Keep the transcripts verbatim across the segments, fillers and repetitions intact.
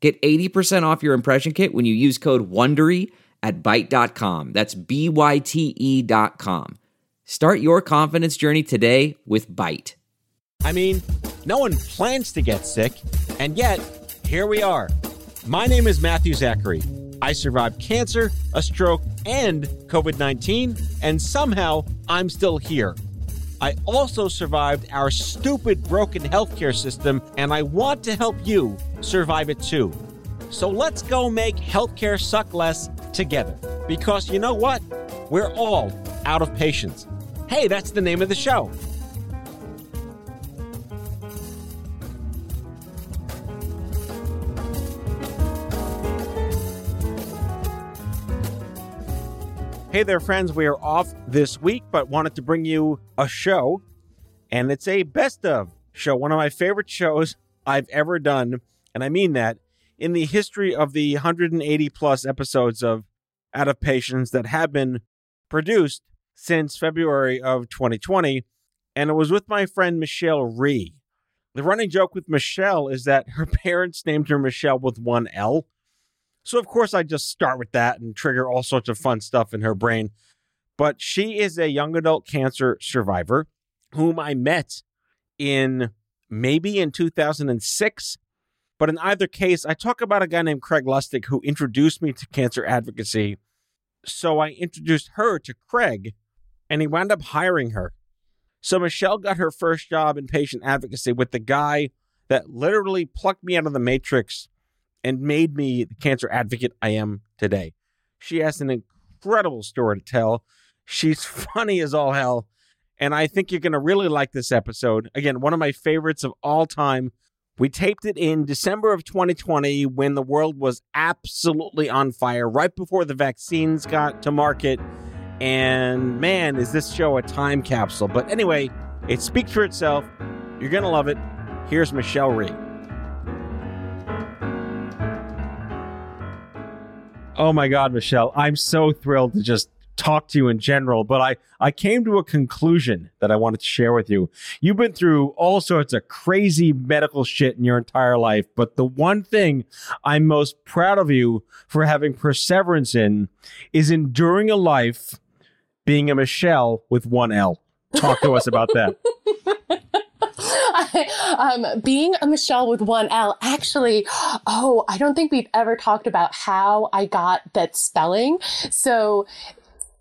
Get eighty percent off your impression kit when you use code WONDERY at byte dot com. That's B Y T E dot com. Start your confidence journey today with Byte. I mean, no one plans to get sick, and yet, here we are. My name is Matthew Zachary. I survived cancer, a stroke, and covid nineteen, and somehow I'm still here. I also survived our stupid, broken healthcare system, and I want to help you survive it too. So let's go make healthcare suck less together. Because you know what? We're all out of patience. Hey, that's the name of the show. Hey there, friends. We are off this week, but wanted to bring you a show, and it's a best of show, one of my favorite shows I've ever done, and I mean that, in the history of the one hundred eighty plus episodes of Out of Patience that have been produced since February of twenty twenty, and it was with my friend Michelle Rhee. The running joke with Michelle is that her parents named her Michelle with one L. So, of course, I just start with that and trigger all sorts of fun stuff in her brain. But she is a young adult cancer survivor whom I met in maybe in two thousand six. But in either case, I talk about a guy named Craig Lustig who introduced me to cancer advocacy. So I introduced her to Craig, and he wound up hiring her. So Michelle got her first job in patient advocacy with the guy that literally plucked me out of the matrix and made me the cancer advocate I am today. She has an incredible story to tell. She's funny as all hell. And I think you're going to really like this episode. Again, one of my favorites of all time. We taped it in December of twenty twenty when the world was absolutely on fire, right before the vaccines got to market. And man, is this show a time capsule. But anyway, it speaks for itself. You're going to love it. Here's Michelle Rhee. Oh, my God, Michelle, I'm so thrilled to just talk to you in general, but I, I came to a conclusion that I wanted to share with you. You've been through all sorts of crazy medical shit in your entire life, but the one thing I'm most proud of you for having perseverance in is enduring a life being a Michelle with one L. Talk to us about that. I, um, being a Michelle with one L, actually, oh, I don't think we've ever talked about how I got that spelling. So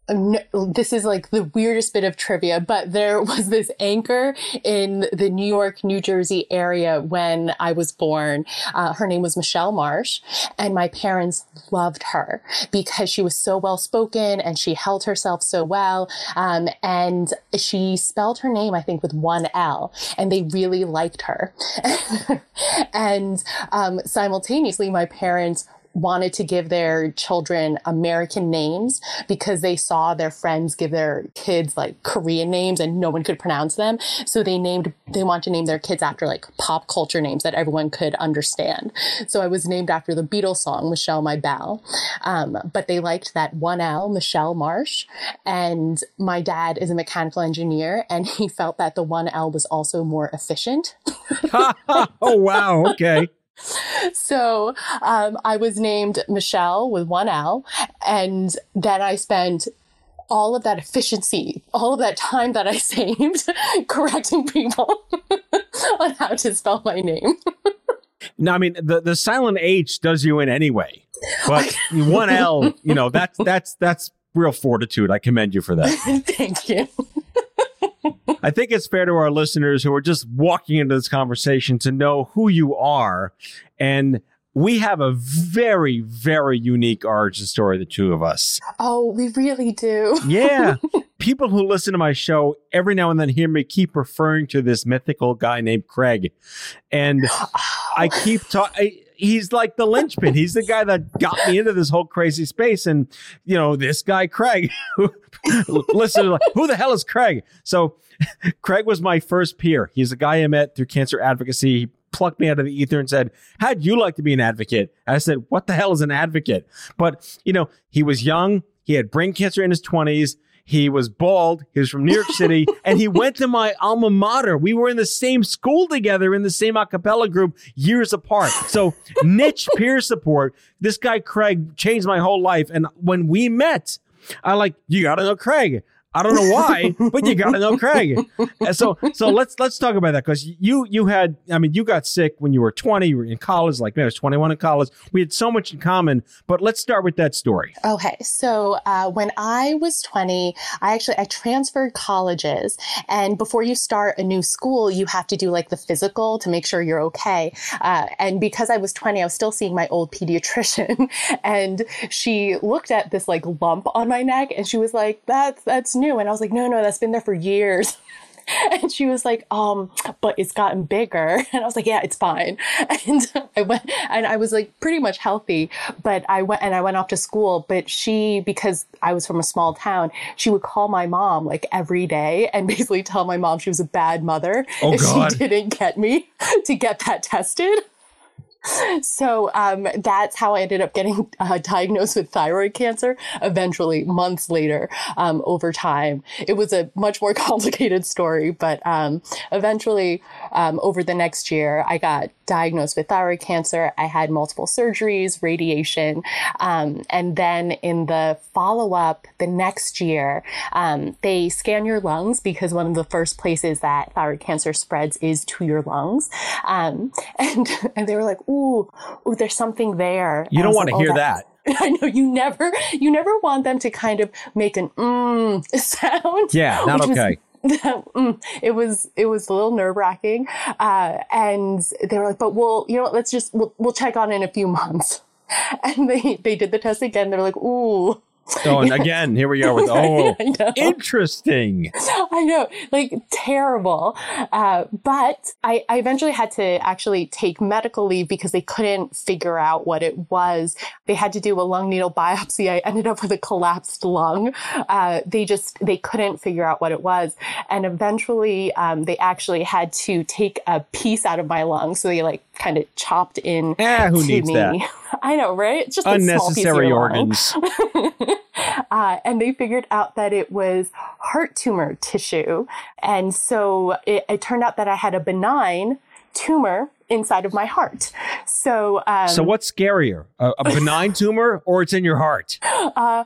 no, this is like the weirdest bit of trivia, but there was this anchor in the New York, New Jersey area when I was born. Uh, her name was Michelle Marsh, and my parents loved her because she was so well-spoken and she held herself so well. Um, and she spelled her name, I think, with one L, and they really liked her. And um, simultaneously, my parents wanted to give their children American names because they saw their friends give their kids like Korean names and no one could pronounce them. So they named, they want to name their kids after like pop culture names that everyone could understand. So I was named after the Beatles song, Michelle My Belle. Um, but they liked that one L, Michelle Marsh. And my dad is a mechanical engineer and he felt that the one L was also more efficient. Oh, wow. Okay. So um, I was named Michelle with one L, and then I spent all of that efficiency, all of that time that I saved correcting people on how to spell my name. No, I mean, the, the silent H does you in anyway, but one L, you know, that's that's that's real fortitude. I commend you for that. Thank you. I think it's fair to our listeners who are just walking into this conversation to know who you are. And we have a very, very unique origin story, the two of us. Oh, we really do. Yeah. People who listen to my show every now and then hear me keep referring to this mythical guy named Craig. And I keep talking. he's like the linchpin. He's the guy that got me into this whole crazy space. And, you know, this guy, Craig, listen, like, who the hell is Craig? So Craig was my first peer. He's a guy I met through cancer advocacy. He plucked me out of the ether and said, how'd you like to be an advocate? I said, what the hell is an advocate? But, you know, he was young. He had brain cancer in his twenties. He was bald. He was from New York City. And he went to my alma mater. We were in the same school together, in the same a cappella group, years apart. So niche peer support. This guy, Craig, changed my whole life. And when we met, I like, you got to know Craig. I don't know why, but you got to know Craig. And so so let's let's talk about that, because you you had, I mean, you got sick when you were twenty. You were in college, like me. I was twenty-one in college. We had so much in common. But let's start with that story. Okay. So uh, when I was twenty, I actually I transferred colleges. And before you start a new school, you have to do like the physical to make sure you're okay. Uh, and because I was twenty, I was still seeing my old pediatrician. And she looked at this like lump on my neck and she was like, that's that's new. And I was like, no, no, that's been there for years. And she was like, um, but it's gotten bigger. And I was like, yeah, it's fine. And I went, and I was like pretty much healthy, but I went and I went off to school. But she, because I was from a small town, she would call my mom like every day and basically tell my mom she was a bad mother oh, if God. she didn't get me to get that tested. So um, that's how I ended up getting uh, diagnosed with thyroid cancer eventually, months later, um, over time. It was a much more complicated story, but um, eventually um, over the next year, I got diagnosed with thyroid cancer. I had multiple surgeries, radiation. Um, and then in the follow-up the next year, um, they scan your lungs, because one of the first places that thyroid cancer spreads is to your lungs. Um, and, and they were like, ooh, ooh, there's something there. You don't want to hear that. I know you never, you never want them to kind of make an mm sound. Yeah, not okay. It was it was a little nerve-wracking, uh, and they were like, but we'll, you know what, let's just we'll, we'll check on in a few months. And they they did the test again. They're like, ooh. So and yeah. again, here we are with, oh, I interesting. I know, like terrible. Uh, but I, I eventually had to actually take medical leave because they couldn't figure out what it was. They had to do a lung needle biopsy. I ended up with a collapsed lung. Uh, they just, they couldn't figure out what it was. And eventually um, they actually had to take a piece out of my lung. So they like kind of chopped in eh, who to needs me. That? I know, right? It's just unnecessary organs. uh, and they figured out that it was heart tumor tissue. And so it, it turned out that I had a benign tumor inside of my heart. So um, so what's scarier, a, a benign tumor or it's in your heart? Uh,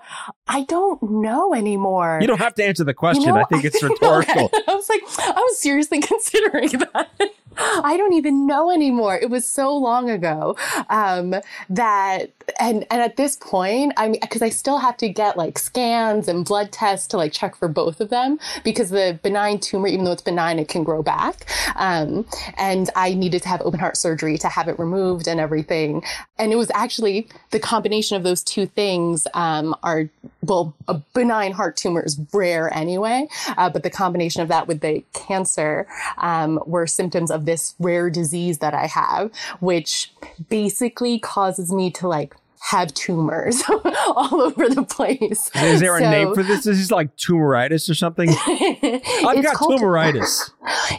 I don't know anymore. You don't have to answer the question. You know, I think I it's think, rhetorical. I was like, I was seriously considering that. I don't even know anymore. It was so long ago um, that, and and at this point, I mean, because I still have to get like scans and blood tests to like check for both of them, because the benign tumor, even though it's benign, it can grow back. Um, and I needed to have open heart surgery to have it removed and everything. And it was actually the combination of those two things um, are, well, a benign heart tumor is rare anyway, uh, but the combination of that with the cancer um, were symptoms of this rare disease that I have, which basically causes me to like have tumors all over the place. Is there so, a name for this? Is this like tumoritis or something? I've got called, tumoritis.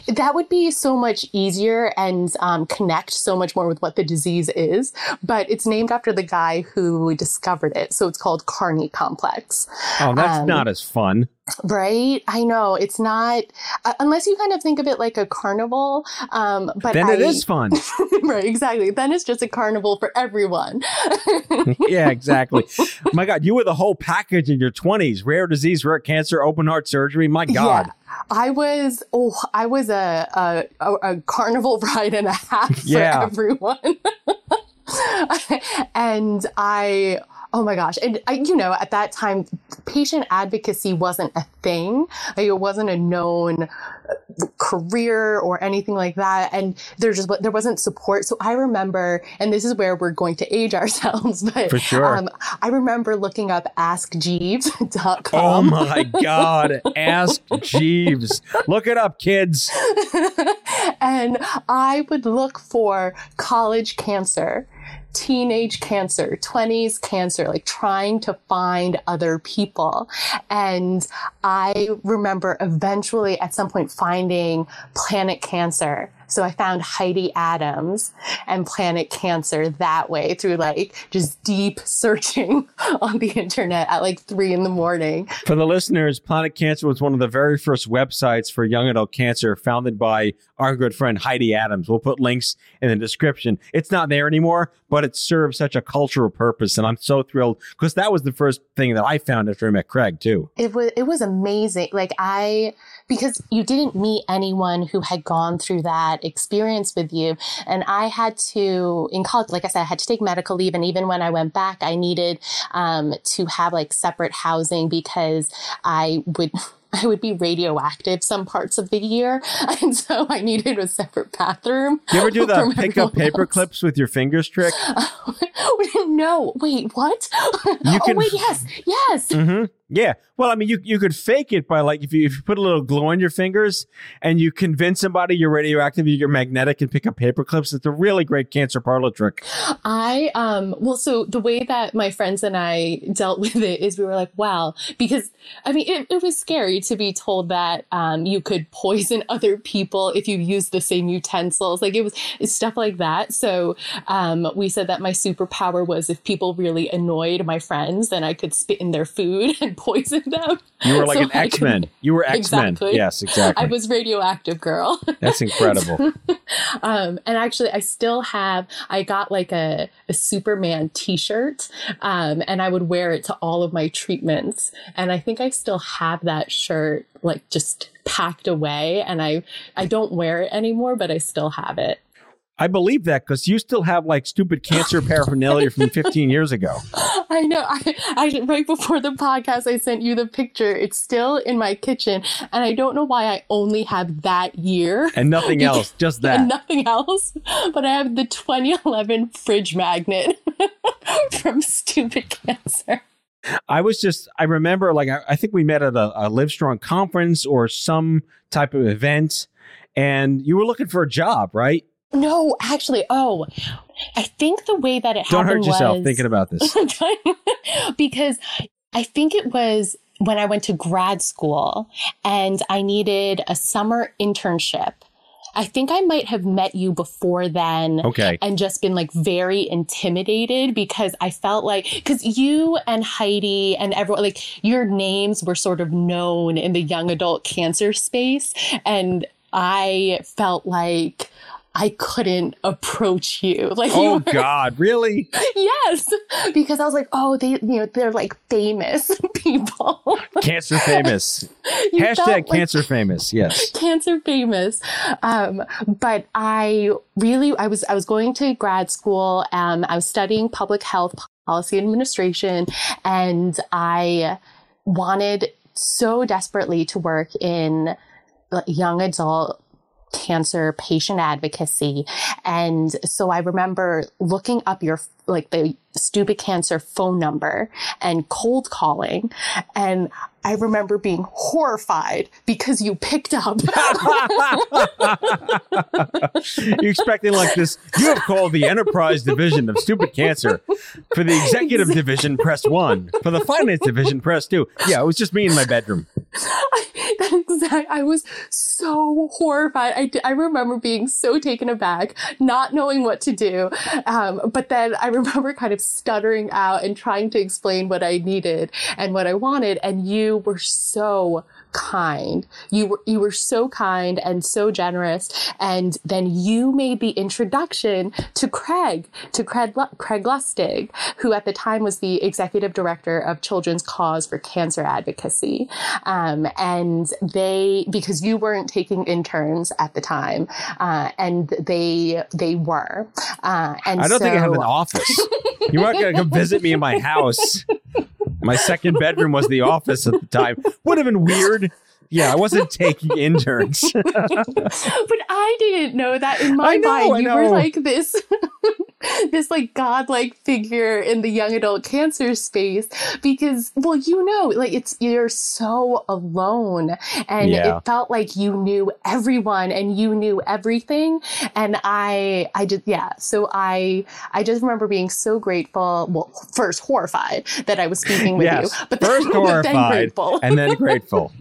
That would be so much easier and um, connect so much more with what the disease is, but it's named after the guy who discovered it. So it's called Carney Complex. Oh, that's um, not as fun. Right? I know. It's not, uh, unless you kind of think of it like a carnival. Um, but Then I, it is fun. Right, exactly. Then it's just a carnival for everyone. Yeah, exactly. My God, you were the whole package in your twenties. Rare disease, rare cancer, open heart surgery. My God. Yeah. I was, oh, I was a, a, a carnival ride and a half for yeah. everyone. And I... Oh my gosh. And, I, you know, at that time, patient advocacy wasn't a thing. Like, it wasn't a known career or anything like that. And there just, there wasn't support. So I remember, and this is where we're going to age ourselves, but for sure. um, I remember looking up ask jeeves dot com. Oh my God. Ask Jeeves. Look it up, kids. And I would look for college cancer, teenage cancer, twenties cancer, like trying to find other people. And I remember eventually at some point finding Planet Cancer. So I found Heidi Adams and Planet Cancer that way, through like just deep searching on the internet at like three in the morning. For the listeners, Planet Cancer was one of the very first websites for young adult cancer, founded by our good friend Heidi Adams. We'll put links in the description. It's not there anymore, but it serves such a cultural purpose. And I'm so thrilled, because that was the first thing that I found after I met Craig too. It was, it was amazing. Like I, because you didn't meet anyone who had gone through that experience with you. And I had to, in college, like I said, I had to take medical leave. And even when I went back, I needed um, to have like separate housing, because I would... I would be radioactive some parts of the year. And so I needed a separate bathroom. You ever do the pick up paper clips with your fingers trick? Uh, no. Wait, what? You oh, can... wait, yes. Yes. Mm-hmm. Yeah. Well, I mean, you you could fake it by like, if you, if you put a little glue on your fingers and you convince somebody you're radioactive, you're magnetic, and pick up paper clips. It's a really great cancer parlor trick. I, um, well, so the way that my friends and I dealt with it is we were like, wow, because I mean, it, it was scary to be told that um, you could poison other people if you use the same utensils. Like it was it's stuff like that. So um, we said that my superpower was if people really annoyed my friends, then I could spit in their food and poison them. You were like so an X-Men. You were X-Men. Exactly. Yes, exactly. I was radioactive girl. That's incredible. So, um, and actually, I still have, I got like a, a Superman t-shirt um, and I would wear it to all of my treatments. And I think I still have that shirt. Shirt, like just packed away, and I I don't wear it anymore, but I still have it. I believe that, because you still have like Stupid Cancer paraphernalia from fifteen years ago. I know. I, I right before the podcast, I sent you the picture. It's still in my kitchen, and I don't know why I only have that year and nothing else. Just that, and nothing else. But I have the twenty eleven fridge magnet from Stupid Cancer. I was just, I remember, like, I, I think we met at a, a Livestrong conference or some type of event, and you were looking for a job, right? No, actually, oh, I think the way that it Don't happened Don't hurt yourself was, thinking about this. Because I think it was when I went to grad school and I needed a summer internship. I think I might have met you before then. Okay. And just been like very intimidated, because I felt like, because you and Heidi and everyone, like your names were sort of known in the young adult cancer space. And I felt like I couldn't approach you. Like, oh, you were, God, really? Yes. Because I was like, oh, they, you know, they're like famous people. Cancer famous. Hashtag cancer like, famous. Yes. Cancer famous. Um, but I really, I was, I was going to grad school. Um, I was studying public health policy administration, and I wanted so desperately to work in young adult cancer patient advocacy. And so I remember looking up your, like the Stupid Cancer phone number and cold calling. And I remember being horrified because you picked up. You're expecting like this, you have called the enterprise division of Stupid Cancer. For the executive division, press one. For the finance division, press two. Yeah, it was just me in my bedroom. I, exactly, I was so horrified. I, I remember being so taken aback, not knowing what to do. Um, but then I remember kind of stuttering out and trying to explain what I needed and what I wanted. And you were so kind. You were, you were so kind and so generous. And then you made the introduction to Craig, to Craig, Craig Lustig, who at the time was the executive director of Children's Cause for Cancer Advocacy. Um, and they, because you weren't taking interns at the time, uh, and they, they were. Uh, and I don't so, think I have an office. You weren't going to come visit me in my house. My second bedroom was the office at the time. Would have been weird. Yeah, I wasn't taking interns. But I didn't know that in my I know, mind. You I know. were like this, this like godlike figure in the young adult cancer space because, well, you know, like it's you're so alone, and yeah. it felt like you knew everyone and you knew everything. And I, I just yeah. So I, I just remember being so grateful. Well, first horrified that I was speaking with yes. you, but first then, horrified, but then grateful, and then grateful.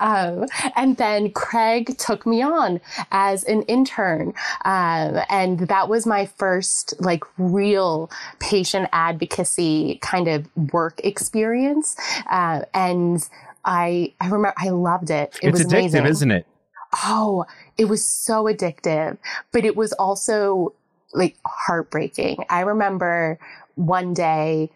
Um, and then Craig took me on as an intern. Um, and that was my first like real patient advocacy kind of work experience. Uh, and I, I remember I loved it. It it's was addictive, amazing. Isn't it? Oh, it was so addictive, but it was also like heartbreaking. I remember one day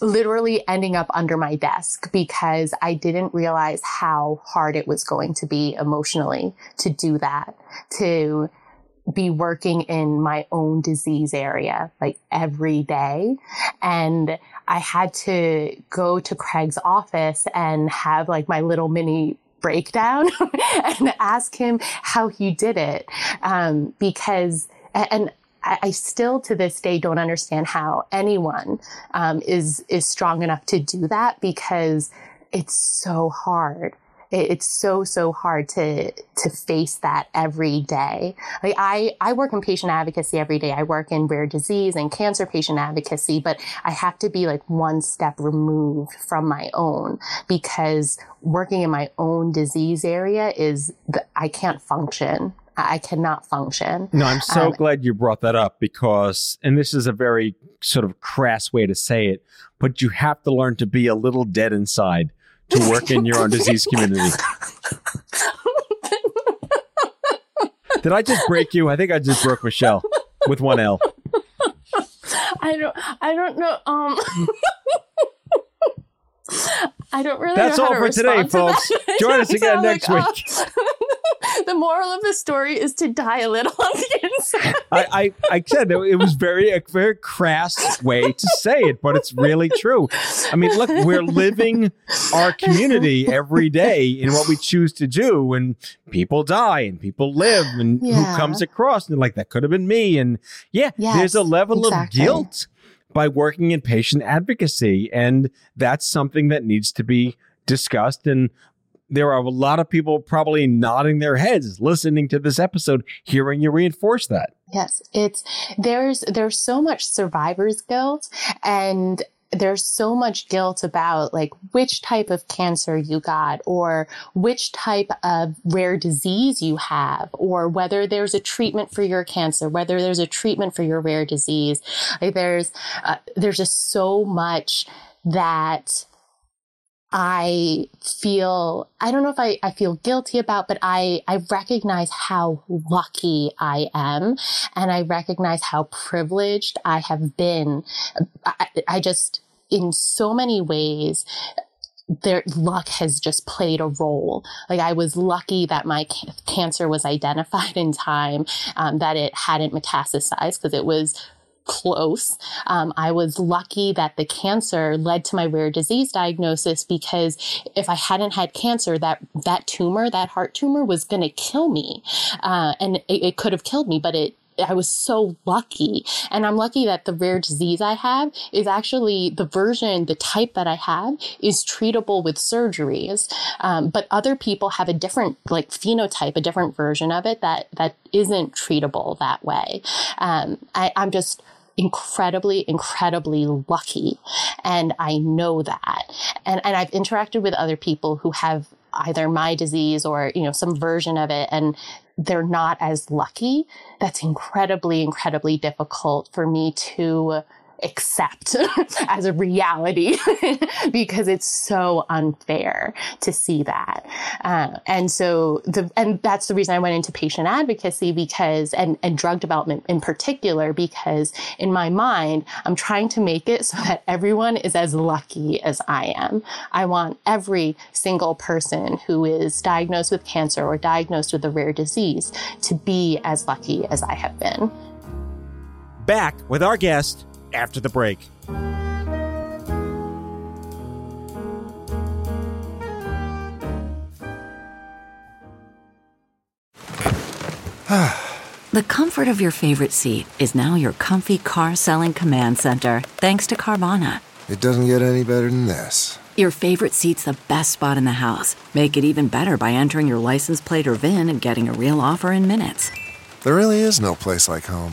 literally ending up under my desk because I didn't realize how hard it was going to be emotionally to do that, to be working in my own disease area like every day. And I had to go to Craig's office and have like my little mini breakdown and ask him how he did it. Um, because, and I still to this day don't understand how anyone um, is is strong enough to do that because it's so hard. It's so, so hard to to face that every day. Like I, I work in patient advocacy every day. I work in rare disease and cancer patient advocacy, but I have to be like one step removed from my own because working in my own disease area is the, I can't function. I cannot function. No, I'm so um, glad you brought that up because, and this is a very sort of crass way to say it, but you have to learn to be a little dead inside to work in your own disease community. Did I just break you? I think I just broke Michelle with one L. I don't, I don't know. Um, I don't really That's know how to respond to that. That's all for today, folks. Join us again next like, week. Oh. The moral of the story is to die a little on the inside. I, I, I said it was very a very crass way to say it, but it's really true. I mean, look, we're living our community every day in what we choose to do, and people die and people live, and yeah. who comes across and like that could have been me, and yeah, yes, there's a level exactly. of guilt by working in patient advocacy, and that's something that needs to be discussed. And there are a lot of people probably nodding their heads, listening to this episode, hearing you reinforce that. Yes, it's there's there's so much survivor's guilt, and there's so much guilt about like which type of cancer you got or which type of rare disease you have, or whether there's a treatment for your cancer, whether there's a treatment for your rare disease. Like there's uh, there's just so much that I feel, I don't know if I, I feel guilty about, but I, I recognize how lucky I am. And I recognize how privileged I have been. I, I just, in so many ways, their luck has just played a role. Like I was lucky that my ca- cancer was identified in time, um, that it hadn't metastasized because it was close. Um, I was lucky that the cancer led to my rare disease diagnosis because if I hadn't had cancer, that, that tumor, that heart tumor was going to kill me. Uh, and it, it could have killed me, but it, I was so lucky. And I'm lucky that the rare disease I have is actually the version, the type that I have is treatable with surgeries. Um, but other people have a different like phenotype, a different version of it that, that isn't treatable that way. Um, I, I'm just incredibly, incredibly lucky. And I know that. And and I've interacted with other people who have either my disease or, you know, some version of it, and they're not as lucky. That's incredibly, incredibly difficult for me to accept as a reality because it's so unfair to see that. Uh, and so the, and that's the reason I went into patient advocacy because, and, and drug development in particular, because in my mind, I'm trying to make it so that everyone is as lucky as I am. I want every single person who is diagnosed with cancer or diagnosed with a rare disease to be as lucky as I have been. Back with our guest after the break. The comfort of your favorite seat is now your comfy car selling command center, thanks to Carvana. It doesn't get any better than this. Your favorite seat's the best spot in the house. Make it even better by entering your license plate or V I N and getting a real offer in minutes. There really is no place like home.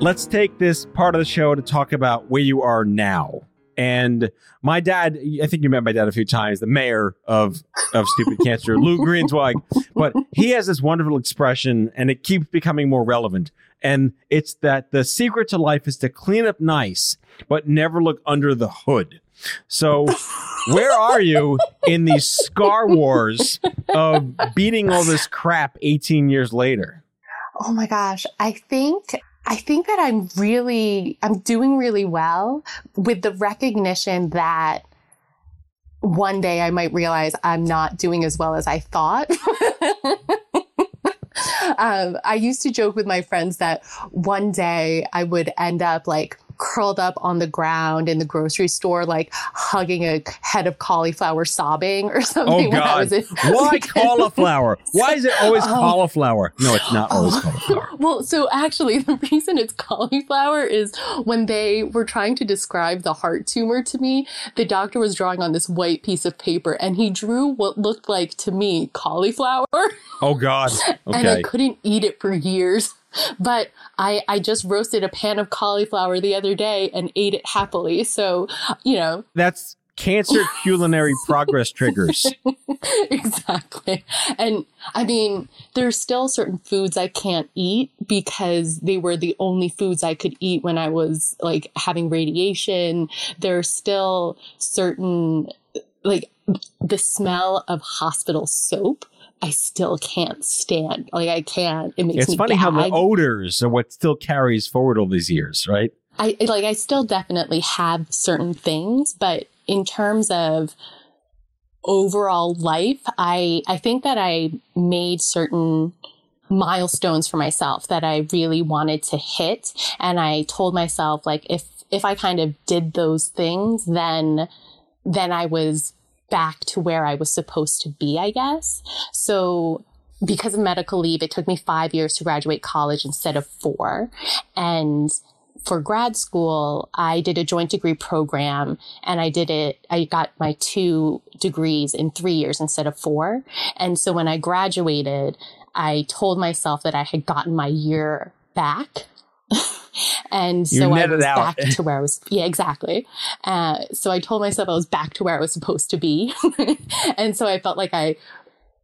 Let's take this part of the show to talk about where you are now. And my dad, I think you met my dad a few times, the mayor of, of Stupid Cancer, Lou Greenzweig. But he has this wonderful expression, and it keeps becoming more relevant. And it's that the secret to life is to clean up nice, but never look under the hood. So where are you in these scar wars of beating all this crap eighteen years later? Oh, my gosh. I think... I think that I'm really, I'm doing really well with the recognition that one day I might realize I'm not doing as well as I thought. um, I used to joke with my friends that one day I would end up like curled up on the ground in the grocery store, like hugging a head of cauliflower, sobbing or something. Oh, God. When I was in- Why cauliflower? Why is it always um, cauliflower? No, it's not always uh, cauliflower. Well, so actually the reason it's cauliflower is when they were trying to describe the heart tumor to me, the doctor was drawing on this white piece of paper and he drew what looked like to me cauliflower. Oh, God. Okay. And I couldn't eat it for years. But I, I just roasted a pan of cauliflower the other day and ate it happily. So, you know. That's cancer culinary progress triggers. Exactly. And I mean, there's still certain foods I can't eat because they were the only foods I could eat when I was like having radiation. There's still certain, like the smell of hospital soap. I still can't stand. Like, I can't. It makes it's me It's funny gag. How the odors are what still carries forward all these years, right? I like, I still definitely have certain things, but in terms of overall life, I, I think that I made certain milestones for myself that I really wanted to hit. And I told myself, like, if, if I kind of did those things, then, then I was back to where I was supposed to be, I guess. So because of medical leave, it took me five years to graduate college instead of four. And for grad school, I did a joint degree program and I did it, I got my two degrees in three years instead of four. And so when I graduated, I told myself that I had gotten my year back. And so I was back to where I was. Yeah, exactly. Uh, so I told myself I was back to where I was supposed to be. And so I felt like I,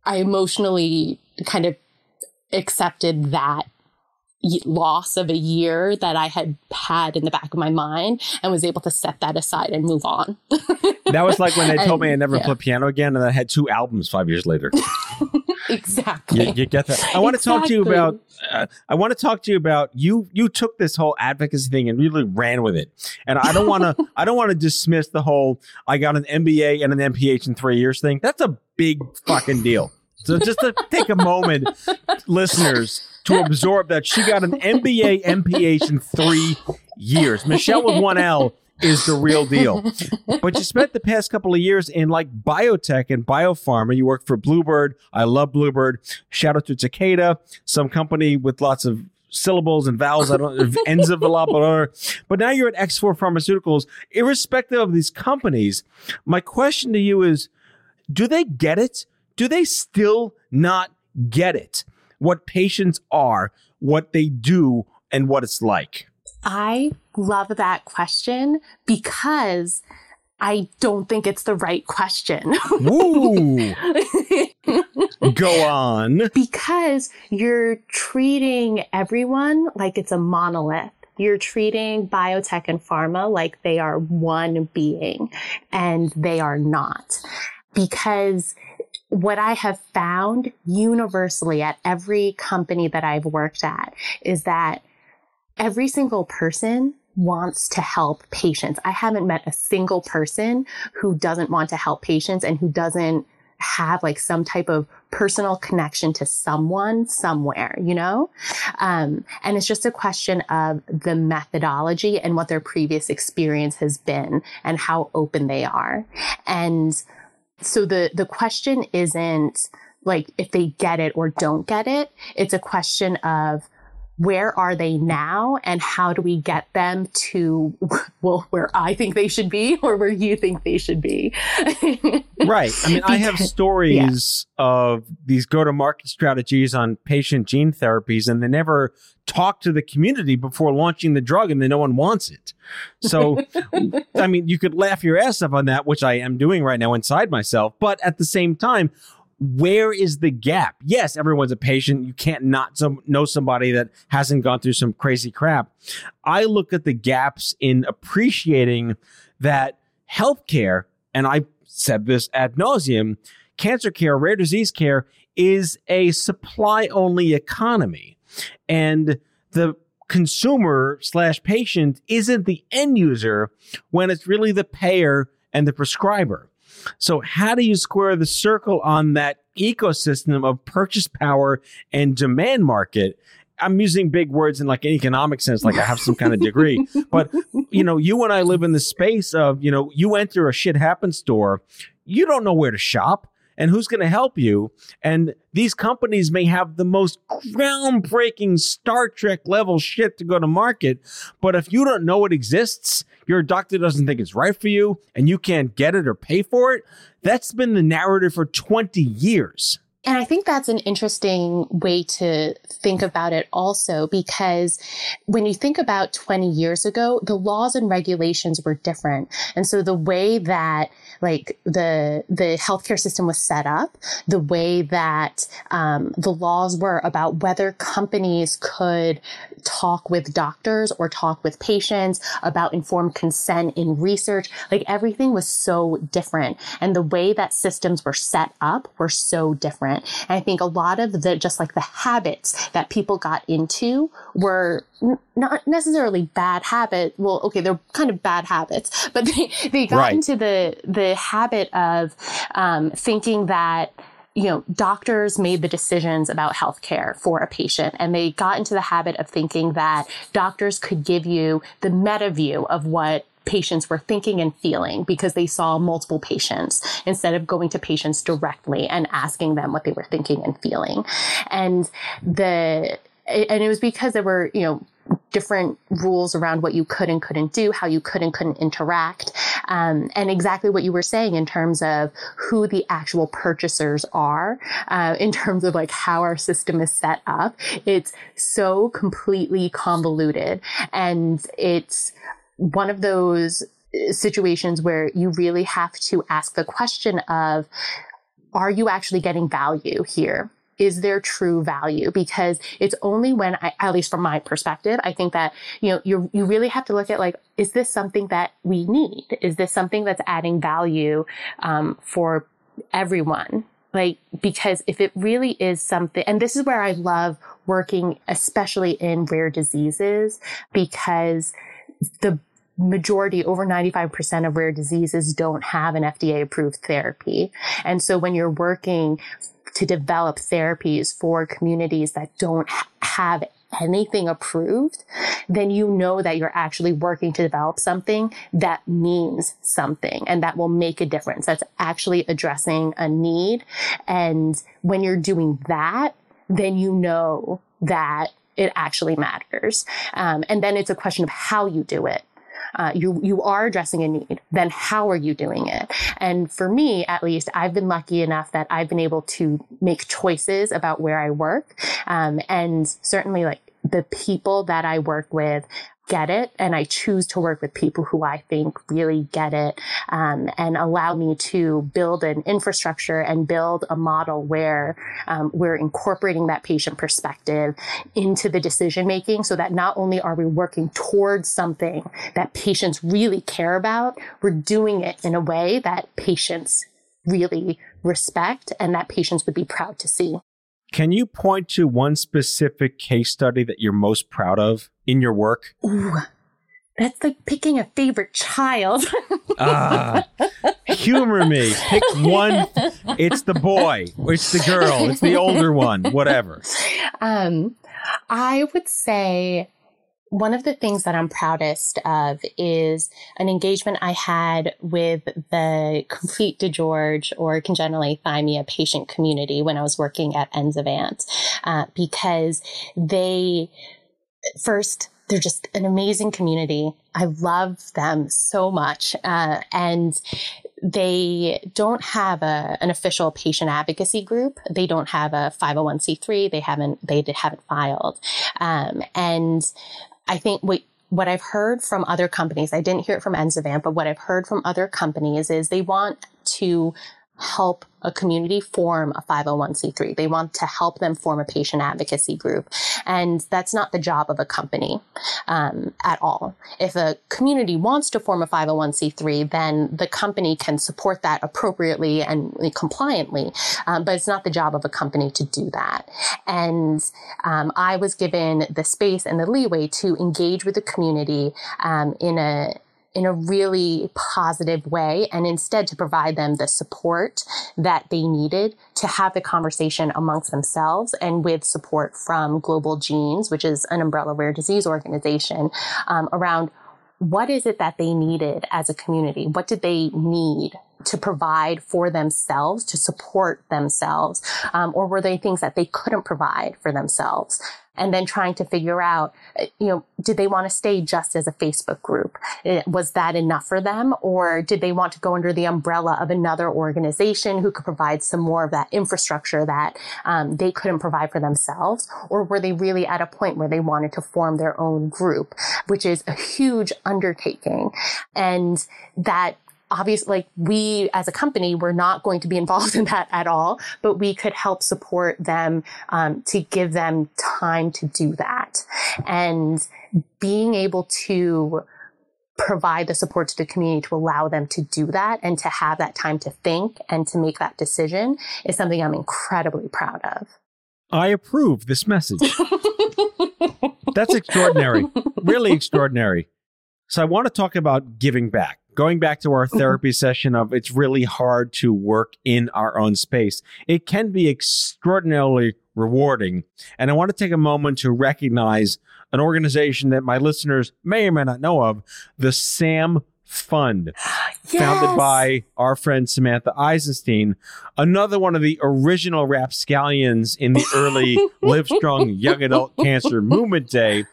I emotionally kind of accepted that loss of a year that I had had in the back of my mind and was able to set that aside and move on. That was like when they told and, me I never yeah. play piano again. And I had two albums five years later. Exactly. You, you get that. I want exactly. to talk to you about. Uh, I want to talk to you about you. You took this whole advocacy thing and really ran with it. And I don't want to. I don't want to dismiss the whole. I got an M B A and an M P H in three years thing. That's a big fucking deal. So just to take a moment, listeners, to absorb that she got an M B A, M P H in three years. Michelle with one L is the real deal. But you spent the past couple of years in like biotech and biopharma. You worked for Bluebird. I love Bluebird. Shout out to Takeda, some company with lots of syllables and vowels. I don't know, ends of a lot, but now you're at X four Pharmaceuticals. Irrespective of these companies, my question to you is, do they get it? Do they still not get it? What patients are, what they do, and what it's like? I love that question because I don't think it's the right question. Woo! Go on. Because you're treating everyone like it's a monolith. You're treating biotech and pharma like they are one being, and they are not. Because what I have found universally at every company that I've worked at is that every single person wants to help patients. I haven't met a single person who doesn't want to help patients and who doesn't have like some type of personal connection to someone somewhere, you know? Um, and it's just a question of the methodology and what their previous experience has been and how open they are. And so the, the question isn't like if they get it or don't get it. It's a question of where are they now and how do we get them to, well, where I think they should be or where you think they should be. Right. I mean, I have stories yeah. of these go-to-market strategies on patient gene therapies, and they never talk to the community before launching the drug, and then no one wants it. So, I mean, you could laugh your ass off on that, which I am doing right now inside myself. But at the same time, where is the gap? Yes, everyone's a patient. You can't not some, know somebody that hasn't gone through some crazy crap. I look at the gaps in appreciating that healthcare, and I said this ad nauseum, cancer care, rare disease care is a supply-only economy. And the consumer slash patient isn't the end user when it's really the payer and the prescriber. So how do you square the circle on that ecosystem of purchase power and demand market? I'm using big words in like an economic sense, like I have some kind of degree. But, you know, you and I live in the space of, you know, you enter a shit happens store, you don't know where to shop and who's going to help you. And these companies may have the most groundbreaking Star Trek level shit to go to market. But if you don't know it exists, your doctor doesn't think it's right for you and you can't get it or pay for it. That's been the narrative for twenty years. And I think that's an interesting way to think about it also, because when you think about twenty years ago, the laws and regulations were different. And so the way that like the the healthcare system was set up, the way that um, the laws were about whether companies could talk with doctors or talk with patients about informed consent in research, like everything was so different. And the way that systems were set up were so different. And I think a lot of the, just like the habits that people got into were n- not necessarily bad habits. Well, okay, they're kind of bad habits, but they, they got right. into the, the habit of um, thinking that, you know, doctors made the decisions about healthcare for a patient, and they got into the habit of thinking that doctors could give you the meta view of what patients were thinking and feeling because they saw multiple patients instead of going to patients directly and asking them what they were thinking and feeling. And the, and it was because there were, you know, different rules around what you could and couldn't do, how you could and couldn't interact, um, and exactly what you were saying in terms of who the actual purchasers are, uh, in terms of like how our system is set up. It's so completely convoluted, and it's one of those situations where you really have to ask the question of, are you actually getting value here? Is there true value? Because it's only when, I, at least from my perspective, I think that, you know, you you really have to look at like, is this something that we need? Is this something that's adding value um, for everyone? Like, because if it really is something, and this is where I love working, especially in rare diseases, because the majority, over ninety-five percent of rare diseases don't have an F D A approved therapy. And so when you're working to develop therapies for communities that don't have anything approved, then you know that you're actually working to develop something that means something and that will make a difference. That's actually addressing a need. And when you're doing that, then you know that it actually matters. Um, and then it's a question of how you do it. Uh, you, you are addressing a need, then how are you doing it? And for me, at least, I've been lucky enough that I've been able to make choices about where I work. Um, and certainly like the people that I work with get it. And I choose to work with people who I think really get it, um, and allow me to build an infrastructure and build a model where um, we're incorporating that patient perspective into the decision making so that not only are we working towards something that patients really care about, we're doing it in a way that patients really respect and that patients would be proud to see. Can you point to one specific case study that you're most proud of in your work? Ooh, that's like picking a favorite child. Ah, humor me. Pick one. It's the boy. It's the girl. It's the older one. Whatever. Um, I would say one of the things that I'm proudest of is an engagement I had with the Complete DeGeorge or Congenital Aethymia patient community when I was working at Enzyvant, uh, because they... First, they're just an amazing community. I love them so much. Uh, and they don't have a, an official patient advocacy group. They don't have a five oh one c three. They haven't, they haven't filed. Um, and I think what, what I've heard from other companies, I didn't hear it from Enzyvant, but what I've heard from other companies is they want to help a community form a five oh one c three. They want to help them form a patient advocacy group. And that's not the job of a company um, at all. If a community wants to form a five oh one c three, then the company can support that appropriately and compliantly. Um, but it's not the job of a company to do that. And um, I was given the space and the leeway to engage with the community um, in a in a really positive way, and instead to provide them the support that they needed to have the conversation amongst themselves, and with support from Global Genes, which is an umbrella rare disease organization, um, around what is it that they needed as a community? What did they need to provide for themselves, to support themselves? Um, or were there things that they couldn't provide for themselves? And then trying to figure out, you know, did they want to stay just as a Facebook group? Was that enough for them? Or did they want to go under the umbrella of another organization who could provide some more of that infrastructure that um, they couldn't provide for themselves? Or were they really at a point where they wanted to form their own group, which is a huge undertaking? And that obviously, like, we as a company, we're not going to be involved in that at all, but we could help support them um, to give them time to do that. And being able to provide the support to the community to allow them to do that and to have that time to think and to make that decision is something I'm incredibly proud of. I approve this message. That's extraordinary, really extraordinary. So I want to talk about giving back. Going back to our therapy session of it's really hard to work in our own space. It can be extraordinarily rewarding. And I want to take a moment to recognize an organization that my listeners may or may not know of, the Sam Fund, yes, founded by our friend Samantha Eisenstein, another one of the original rapscallions in the early Livestrong Young Adult Cancer Movement Day.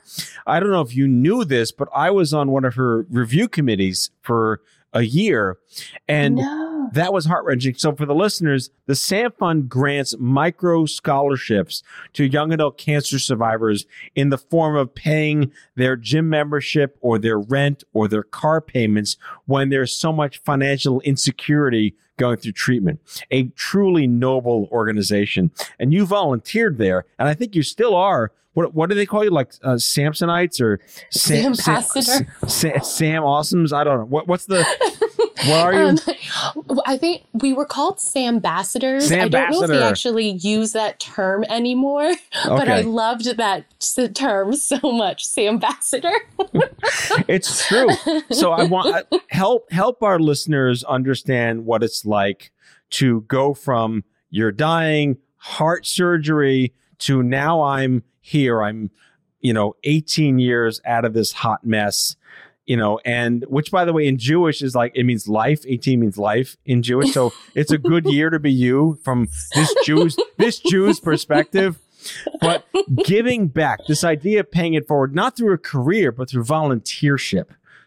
I don't know if you knew this, but I was on one of her review committees for a year, and no. that was heart-wrenching. So for the listeners, the Sam Fund grants micro scholarships to young adult cancer survivors in the form of paying their gym membership or their rent or their car payments when there's so much financial insecurity going through treatment. A truly noble organization. And you volunteered there, and I think you still are. What what do they call you? Like uh, Samsonites or Sam, Sam, Sam, Sam, Sam Awesomes? I don't know. What what's the? What are you? Um, I think we were called Sambassadors. Sambassador. I don't know if they actually use that term anymore, okay. But I loved that term so much, Sambassador. It's true. So I want help help our listeners understand what it's like to go from you're dying, heart surgery to now I'm here. I'm, you know, eighteen years out of this hot mess, you know, and which, by the way, in Jewish is like, it means life. eighteen means life in Jewish. So it's a good year to be you from this Jew's, this Jew's perspective. But giving back, this idea of paying it forward, not through a career, but through volunteership.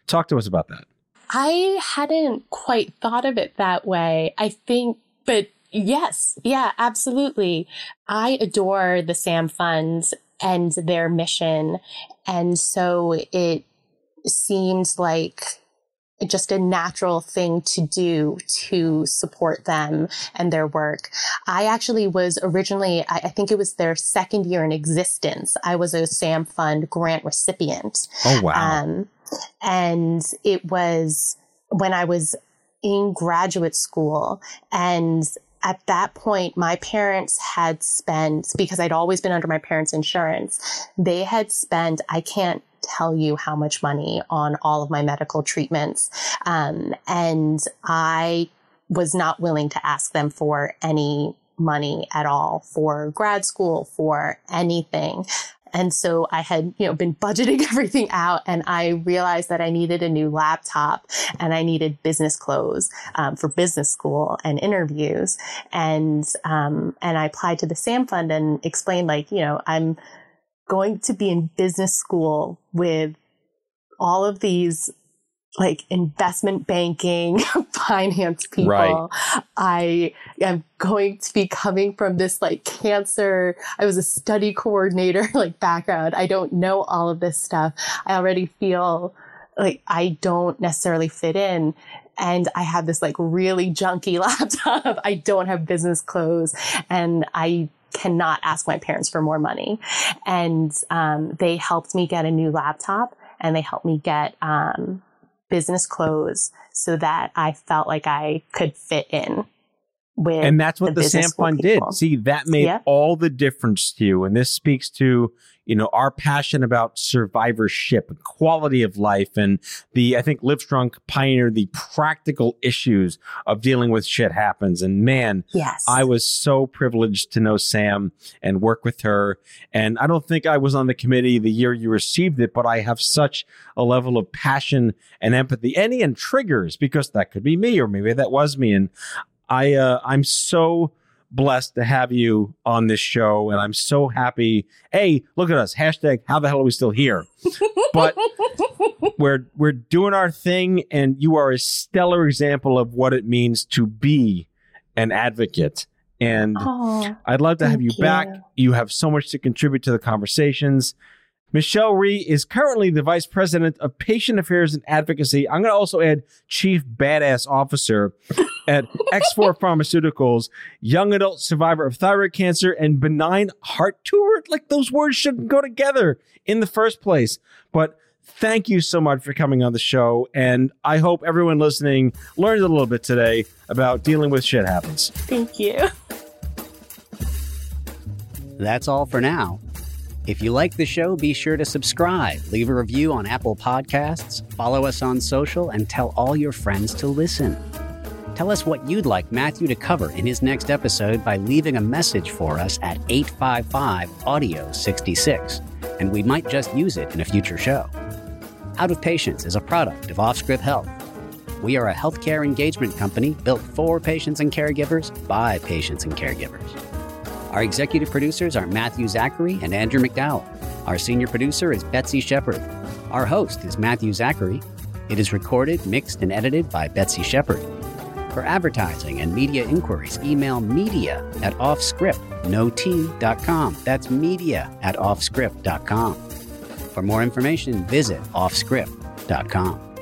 Talk to us about that. I hadn't quite thought of it that way, I think, but yes, yeah, absolutely. I adore the Sam Fund and their mission. And so it seemed like just a natural thing to do to support them and their work. I actually was originally, I think it was their second year in existence, I was a Sam Fund grant recipient. Oh, wow. Um, and it was when I was in graduate school, and at that point, my parents had spent, because I'd always been under my parents' insurance, they had spent, I can't tell you how much money on all of my medical treatments. Um, and I was not willing to ask them for any money at all, for grad school, for anything. And so I had, you know, been budgeting everything out, and I realized that I needed a new laptop and I needed business clothes um, for business school and interviews. And, um, and I applied to the Sam Fund and explained, like, you know, I'm going to be in business school with all of these, like, investment banking, finance people. Right. I am going to be coming from this, like, cancer. I was a study coordinator, like, background. I don't know all of this stuff. I already feel like I don't necessarily fit in. And I have this, like, really junky laptop. I don't have business clothes, and I cannot ask my parents for more money. And, um, they helped me get a new laptop, and they helped me get, um, business clothes so that I felt like I could fit in with. And that's what the, the Sam Fund did. See, that made yeah. all the difference to you. And this speaks to, you know, our passion about survivorship, quality of life, and the, I think Livestrong pioneered the practical issues of dealing with shit happens. And man, yes. I was so privileged to know Sam and work with her. And I don't think I was on the committee the year you received it, but I have such a level of passion and empathy, and, and triggers, because that could be me, or maybe that was me. And I, uh, I'm so blessed to have you on this show, and I'm so happy. Hey, look at us. Hashtag how the hell are we still here? But we're we're doing our thing, and you are a stellar example of what it means to be an advocate. And oh, I'd love to have you, you back. You have so much to contribute to the conversations. Michelle Rhee is currently the Vice President of Patient Affairs and Advocacy. I'm going to also add Chief Badass Officer at X four Pharmaceuticals, young adult survivor of thyroid cancer and benign heart tumor. Like, those words shouldn't go together in the first place. But thank you so much for coming on the show. And I hope everyone listening learned a little bit today about dealing with shit happens. Thank you. That's all for now. If you like the show, be sure to subscribe, leave a review on Apple Podcasts, follow us on social, and tell all your friends to listen. Tell us what you'd like Matthew to cover in his next episode by leaving a message for us at eight five five, audio, six six, and we might just use it in a future show. Out of Patients is a product of Offscript Health. We are a healthcare engagement company built for patients and caregivers by patients and caregivers. Our executive producers are Matthew Zachary and Andrew McDowell. Our senior producer is Betsy Shepard. Our host is Matthew Zachary. It is recorded, mixed, and edited by Betsy Shepard. For advertising and media inquiries, email media at offscript no t dot com. That's media at offscript dot com. For more information, visit offscript dot com.